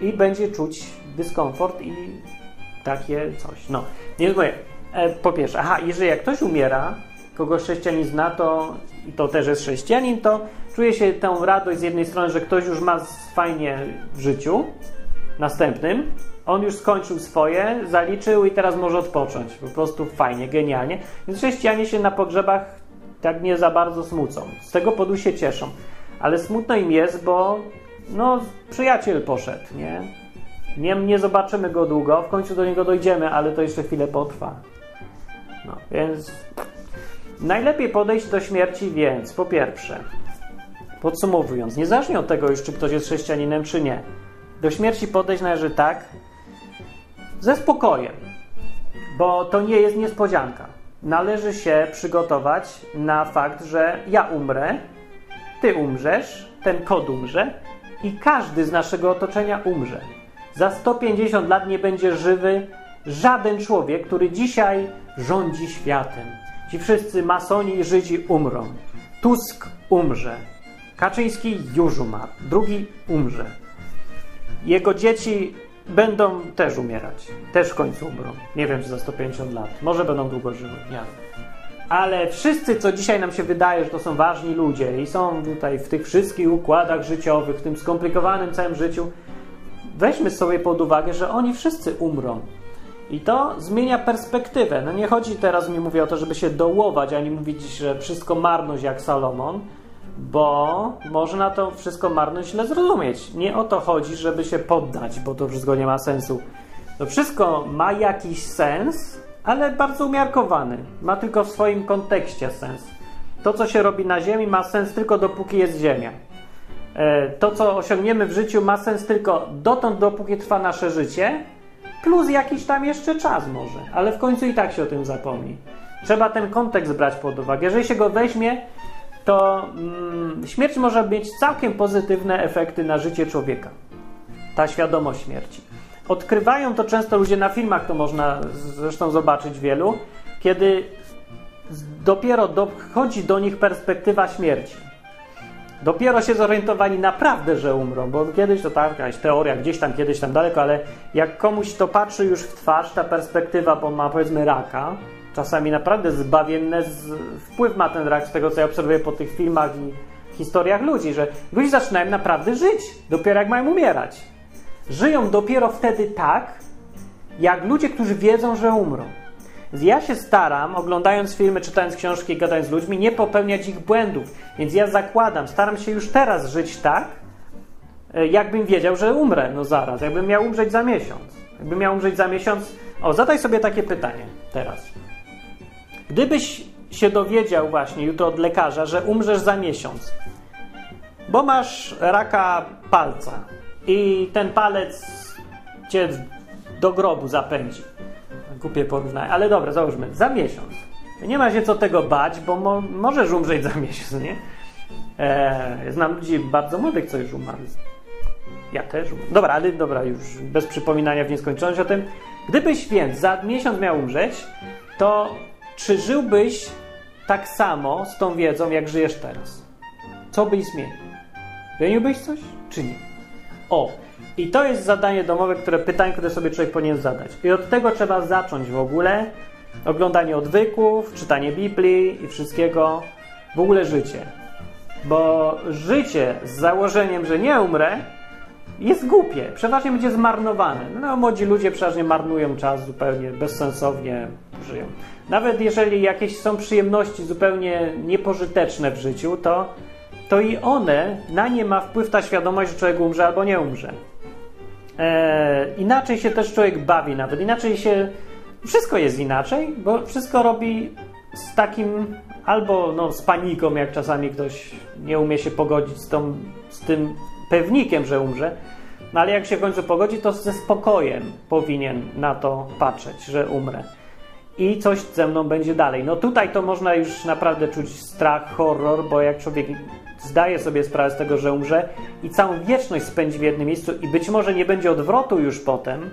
I będzie czuć dyskomfort i takie coś. No, nie mówię. Po pierwsze, jeżeli jak ktoś umiera, kogo chrześcijanin zna, to i to też jest chrześcijanin, to czuje się tę radość z jednej strony, że ktoś już ma fajnie w życiu, następnym. On już skończył swoje, zaliczył i teraz może odpocząć. Po prostu fajnie, genialnie. Więc chrześcijanie się na pogrzebach tak nie za bardzo smucą. Z tego powodu się cieszą. Ale smutno im jest, bo no, przyjaciel poszedł, nie? Nie zobaczymy go długo, w końcu do niego dojdziemy, ale to jeszcze chwilę potrwa. No, więc najlepiej podejść do śmierci więc, po pierwsze, podsumowując, nie zacznij od tego już, czy ktoś jest chrześcijaninem, czy nie. Do śmierci podejść należy tak, ze spokojem, bo to nie jest niespodzianka. Należy się przygotować na fakt, że ja umrę, ty umrzesz, ten kod umrze i każdy z naszego otoczenia umrze. Za 150 lat nie będzie żywy żaden człowiek, który dzisiaj rządzi światem. Ci wszyscy masoni i Żydzi umrą. Tusk umrze. Kaczyński już umarł. Drugi umrze. Jego dzieci będą też umierać. Też w końcu umrą. Nie wiem, czy za 150 lat. Może będą długo żyły. Nie. Ale wszyscy, co dzisiaj nam się wydaje, że to są ważni ludzie i są tutaj w tych wszystkich układach życiowych, w tym skomplikowanym całym życiu, weźmy sobie pod uwagę, że oni wszyscy umrą. I to zmienia perspektywę. No nie chodzi teraz, mi mówię o to, żeby się dołować, ani mówić, że wszystko marność jak Salomon, bo można to wszystko marność źle zrozumieć. Nie o to chodzi, żeby się poddać, bo to wszystko nie ma sensu. To wszystko ma jakiś sens, ale bardzo umiarkowany. Ma tylko w swoim kontekście sens. To, co się robi na ziemi, ma sens tylko dopóki jest ziemia. To, co osiągniemy w życiu, ma sens tylko dotąd, dopóki trwa nasze życie, plus jakiś tam jeszcze czas może, ale w końcu i tak się o tym zapomni. Trzeba ten kontekst brać pod uwagę. Jeżeli się go weźmie, to śmierć może mieć całkiem pozytywne efekty na życie człowieka. Ta świadomość śmierci. Odkrywają to często ludzie na filmach, to można zresztą zobaczyć wielu, kiedy dopiero dochodzi do nich perspektywa śmierci. Dopiero się zorientowali naprawdę, że umrą, bo kiedyś to tak, jakaś teoria, kiedyś tam daleko, ale jak komuś to patrzy już w twarz, ta perspektywa, bo ma powiedzmy raka, czasami naprawdę zbawienny wpływ ma ten rak, z tego co ja obserwuję po tych filmach i historiach ludzi, że ludzie zaczynają naprawdę żyć, dopiero jak mają umierać. Żyją dopiero wtedy tak, jak ludzie, którzy wiedzą, że umrą. Ja się staram, oglądając filmy, czytając książki, gadając z ludźmi, nie popełniać ich błędów. Więc ja zakładam, staram się już teraz żyć tak, jakbym wiedział, że umrę, no zaraz. Jakbym miał umrzeć za miesiąc. Jakbym miał umrzeć za miesiąc... O, zadaj sobie takie pytanie teraz. Gdybyś się dowiedział właśnie jutro od lekarza, że umrzesz za miesiąc, bo masz raka palca i ten palec cię do grobu zapędzi. Głupie porównanie, ale dobra, załóżmy, za miesiąc. Nie ma się co tego bać, bo możesz umrzeć za miesiąc, nie? Znam ludzi bardzo młodych, co już umarli. Ja też umarłem. Dobra, ale dobra, już bez przypominania w nieskończoność o tym. Gdybyś więc za miesiąc miał umrzeć, to czy żyłbyś tak samo z tą wiedzą, jak żyjesz teraz? Co byś zmienił? Zmieniłbyś coś, czy nie? O! I to jest zadanie domowe, pytanie, które sobie człowiek powinien zadać. I od tego trzeba zacząć w ogóle. Oglądanie odwyków, czytanie Biblii i wszystkiego. W ogóle życie. Bo życie z założeniem, że nie umrę, jest głupie. Przeważnie będzie zmarnowane. No, młodzi ludzie przeważnie marnują czas zupełnie bezsensownie, żyją. Nawet jeżeli jakieś są przyjemności zupełnie niepożyteczne w życiu, to i one, na nie ma wpływ ta świadomość, że człowiek umrze albo nie umrze. Inaczej się też człowiek bawi nawet, inaczej się... Wszystko jest inaczej, bo wszystko robi z takim albo no, z paniką, jak czasami ktoś nie umie się pogodzić z tym pewnikiem, że umrze, no, ale jak się w końcu pogodzi, to ze spokojem powinien na to patrzeć, że umrę. I coś ze mną będzie dalej. No tutaj to można już naprawdę czuć strach, horror, bo jak człowiek zdaje sobie sprawę z tego, że umrze i całą wieczność spędzi w jednym miejscu i być może nie będzie odwrotu już potem,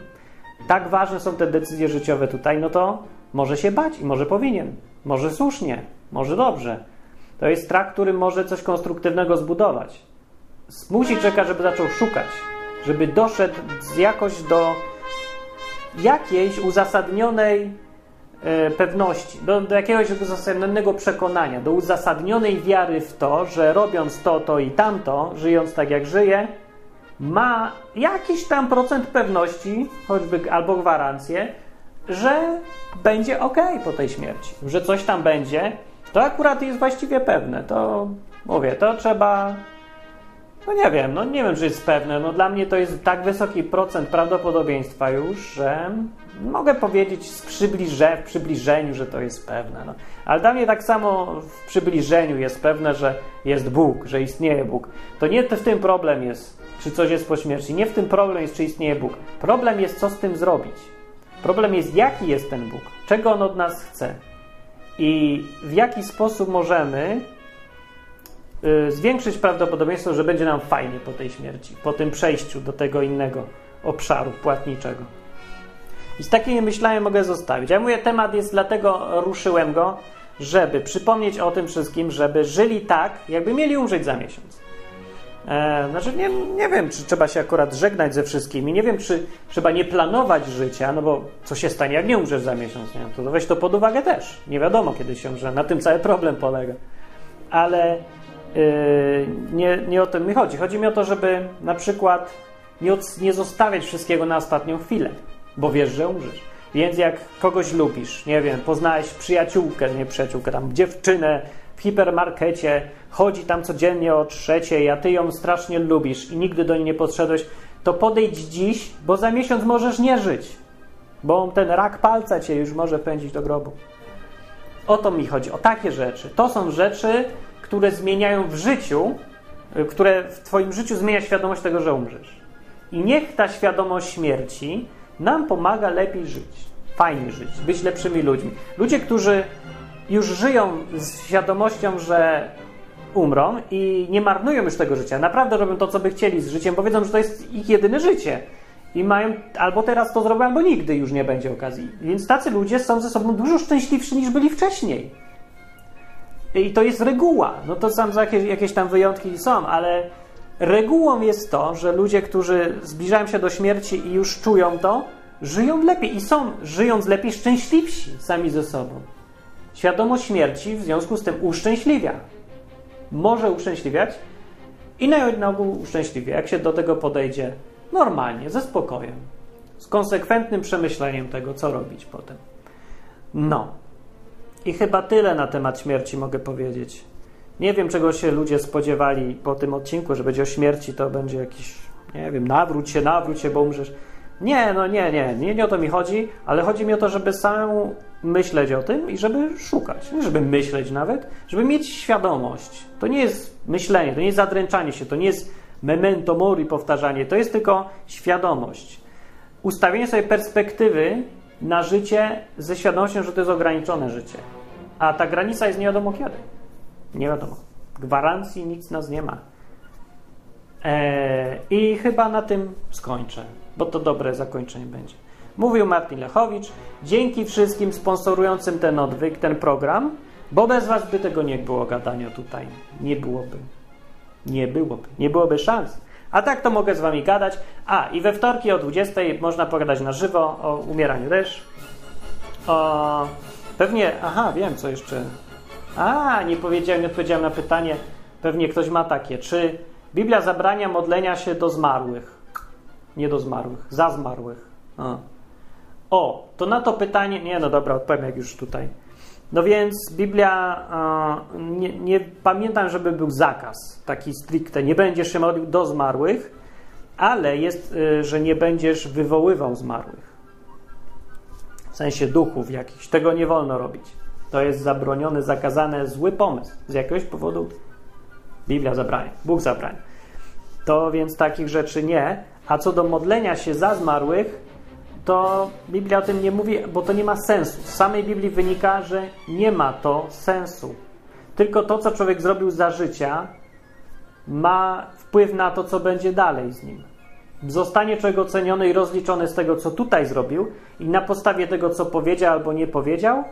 tak ważne są te decyzje życiowe tutaj, no to może się bać i może powinien, może słusznie, może dobrze. To jest strach, który może coś konstruktywnego zbudować. Musi czekać, żeby zaczął szukać, żeby doszedł jakoś do jakiejś uzasadnionej pewności, do jakiegoś uzasadnionego przekonania, do uzasadnionej wiary w to, że robiąc to, to i tamto, żyjąc tak jak żyję, ma jakiś tam procent pewności, choćby albo gwarancję, że będzie ok po tej śmierci, że coś tam będzie, to akurat jest właściwie pewne. To mówię, to trzeba... No nie wiem, czy jest pewne. No dla mnie to jest tak wysoki procent prawdopodobieństwa już, że mogę powiedzieć w przybliżeniu, że to jest pewne. No. Ale dla mnie tak samo w przybliżeniu jest pewne, że jest Bóg, że istnieje Bóg. To nie w tym problem jest, czy coś jest po śmierci. Nie w tym problem jest, czy istnieje Bóg. Problem jest, co z tym zrobić. Problem jest, jaki jest ten Bóg, czego On od nas chce i w jaki sposób możemy zwiększyć prawdopodobieństwo, że będzie nam fajnie po tej śmierci, po tym przejściu do tego innego obszaru płatniczego. I z takimi myślami mogę zostawić. Ja mówię, temat jest, dlatego ruszyłem go, żeby przypomnieć o tym wszystkim, żeby żyli tak, jakby mieli umrzeć za miesiąc. Nie wiem, czy trzeba się akurat żegnać ze wszystkimi, nie wiem, czy trzeba nie planować życia, no bo co się stanie, jak nie umrzesz za miesiąc, nie? To weź to pod uwagę też. Nie wiadomo, kiedy się umrze, na tym cały problem polega. Ale nie o tym mi chodzi. Chodzi mi o to, żeby na przykład nie zostawiać wszystkiego na ostatnią chwilę, bo wiesz, że umrzesz. Więc jak kogoś lubisz, nie wiem, poznałeś przyjaciółkę, tam dziewczynę w hipermarkecie, chodzi tam codziennie o 3:00, a ty ją strasznie lubisz i nigdy do niej nie podszedłeś, to podejdź dziś, bo za miesiąc możesz nie żyć, bo ten rak palca cię już może pędzić do grobu. O to mi chodzi, o takie rzeczy. To są rzeczy, które zmieniają w życiu, które w twoim życiu zmienia świadomość tego, że umrzesz. I niech ta świadomość śmierci nam pomaga lepiej żyć, fajnie żyć, być lepszymi ludźmi. Ludzie, którzy już żyją z świadomością, że umrą i nie marnują już tego życia, naprawdę robią to, co by chcieli z życiem, bo wiedzą, że to jest ich jedyne życie i mają albo teraz to zrobią, albo nigdy już nie będzie okazji. Więc tacy ludzie są ze sobą dużo szczęśliwsi, niż byli wcześniej. I to jest reguła. No to tam jakieś tam wyjątki są, ale regułą jest to, że ludzie, którzy zbliżają się do śmierci i już czują to, żyją lepiej i są, żyjąc lepiej, szczęśliwsi sami ze sobą. Świadomość śmierci w związku z tym uszczęśliwia. Może uszczęśliwiać i na ogół uszczęśliwia, jak się do tego podejdzie normalnie, ze spokojem, z konsekwentnym przemyśleniem tego, co robić potem. No. I chyba tyle na temat śmierci mogę powiedzieć. Nie wiem, czego się ludzie spodziewali po tym odcinku, że będzie o śmierci, to będzie jakiś, nie wiem, nawróć się, bo umrzesz. Nie o to mi chodzi, ale chodzi mi o to, żeby samemu myśleć o tym i żeby szukać. Nie żeby myśleć nawet, żeby mieć świadomość. To nie jest myślenie, to nie jest zadręczanie się, to nie jest memento mori powtarzanie, to jest tylko świadomość. Ustawienie sobie perspektywy na życie ze świadomością, że to jest ograniczone życie. A ta granica jest nie wiadomo kiedy. Nie wiadomo. Gwarancji nic nas nie ma. I chyba na tym skończę, bo to dobre zakończenie będzie. Mówił Marcin Lechowicz. Dzięki wszystkim sponsorującym ten odwyk, ten program, bo bez was by tego nie było gadania tutaj. Nie byłoby szans. A tak to mogę z wami gadać. I we wtorki o 20:00 można pogadać na żywo o umieraniu też. Wiem co jeszcze. Nie odpowiedziałem na pytanie. Pewnie ktoś ma takie. Czy Biblia zabrania modlenia się do zmarłych? Nie do zmarłych, za zmarłych. To na to pytanie... Odpowiem jak już tutaj. No więc Biblia, nie pamiętam, żeby był zakaz taki stricte, nie będziesz się modlił do zmarłych, ale jest, że nie będziesz wywoływał zmarłych. W sensie duchów jakichś. Tego nie wolno robić. To jest zabronione, zakazane, zły pomysł. Z jakiegoś powodu Biblia zabrania, Bóg zabrania. To więc takich rzeczy nie. A co do modlenia się za zmarłych, to Biblia o tym nie mówi, bo to nie ma sensu. Z samej Biblii wynika, że nie ma to sensu. Tylko to, co człowiek zrobił za życia, ma wpływ na to, co będzie dalej z nim. Zostanie człowiek oceniony i rozliczony z tego, co tutaj zrobił i na podstawie tego, co powiedział albo nie powiedział,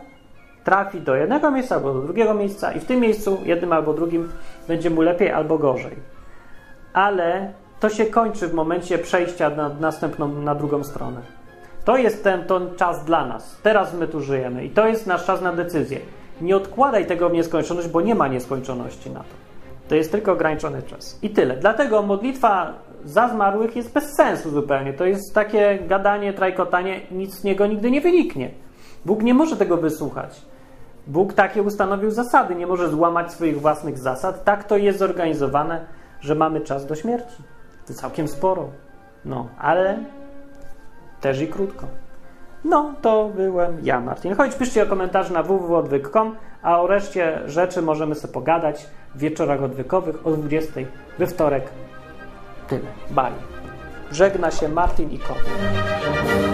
trafi do jednego miejsca albo do drugiego miejsca i w tym miejscu, jednym albo drugim, będzie mu lepiej albo gorzej. Ale to się kończy w momencie przejścia na drugą stronę. To jest ten czas dla nas. Teraz my tu żyjemy i to jest nasz czas na decyzję. Nie odkładaj tego w nieskończoność, bo nie ma nieskończoności na to. To jest tylko ograniczony czas. I tyle. Dlatego modlitwa za zmarłych jest bez sensu zupełnie. To jest takie gadanie, trajkotanie, nic z niego nigdy nie wyniknie. Bóg nie może tego wysłuchać. Bóg takie ustanowił zasady, nie może złamać swoich własnych zasad. Tak to jest zorganizowane, że mamy czas do śmierci. To całkiem sporo. No, ale też i krótko. No, to byłem ja, Martin. Chodź, piszcie o komentarz na www.odwyk.com, a o reszcie rzeczy możemy sobie pogadać w wieczorach odwykowych o 20 we wtorek. Tyle. Bye. Żegna się Martin i Kobi.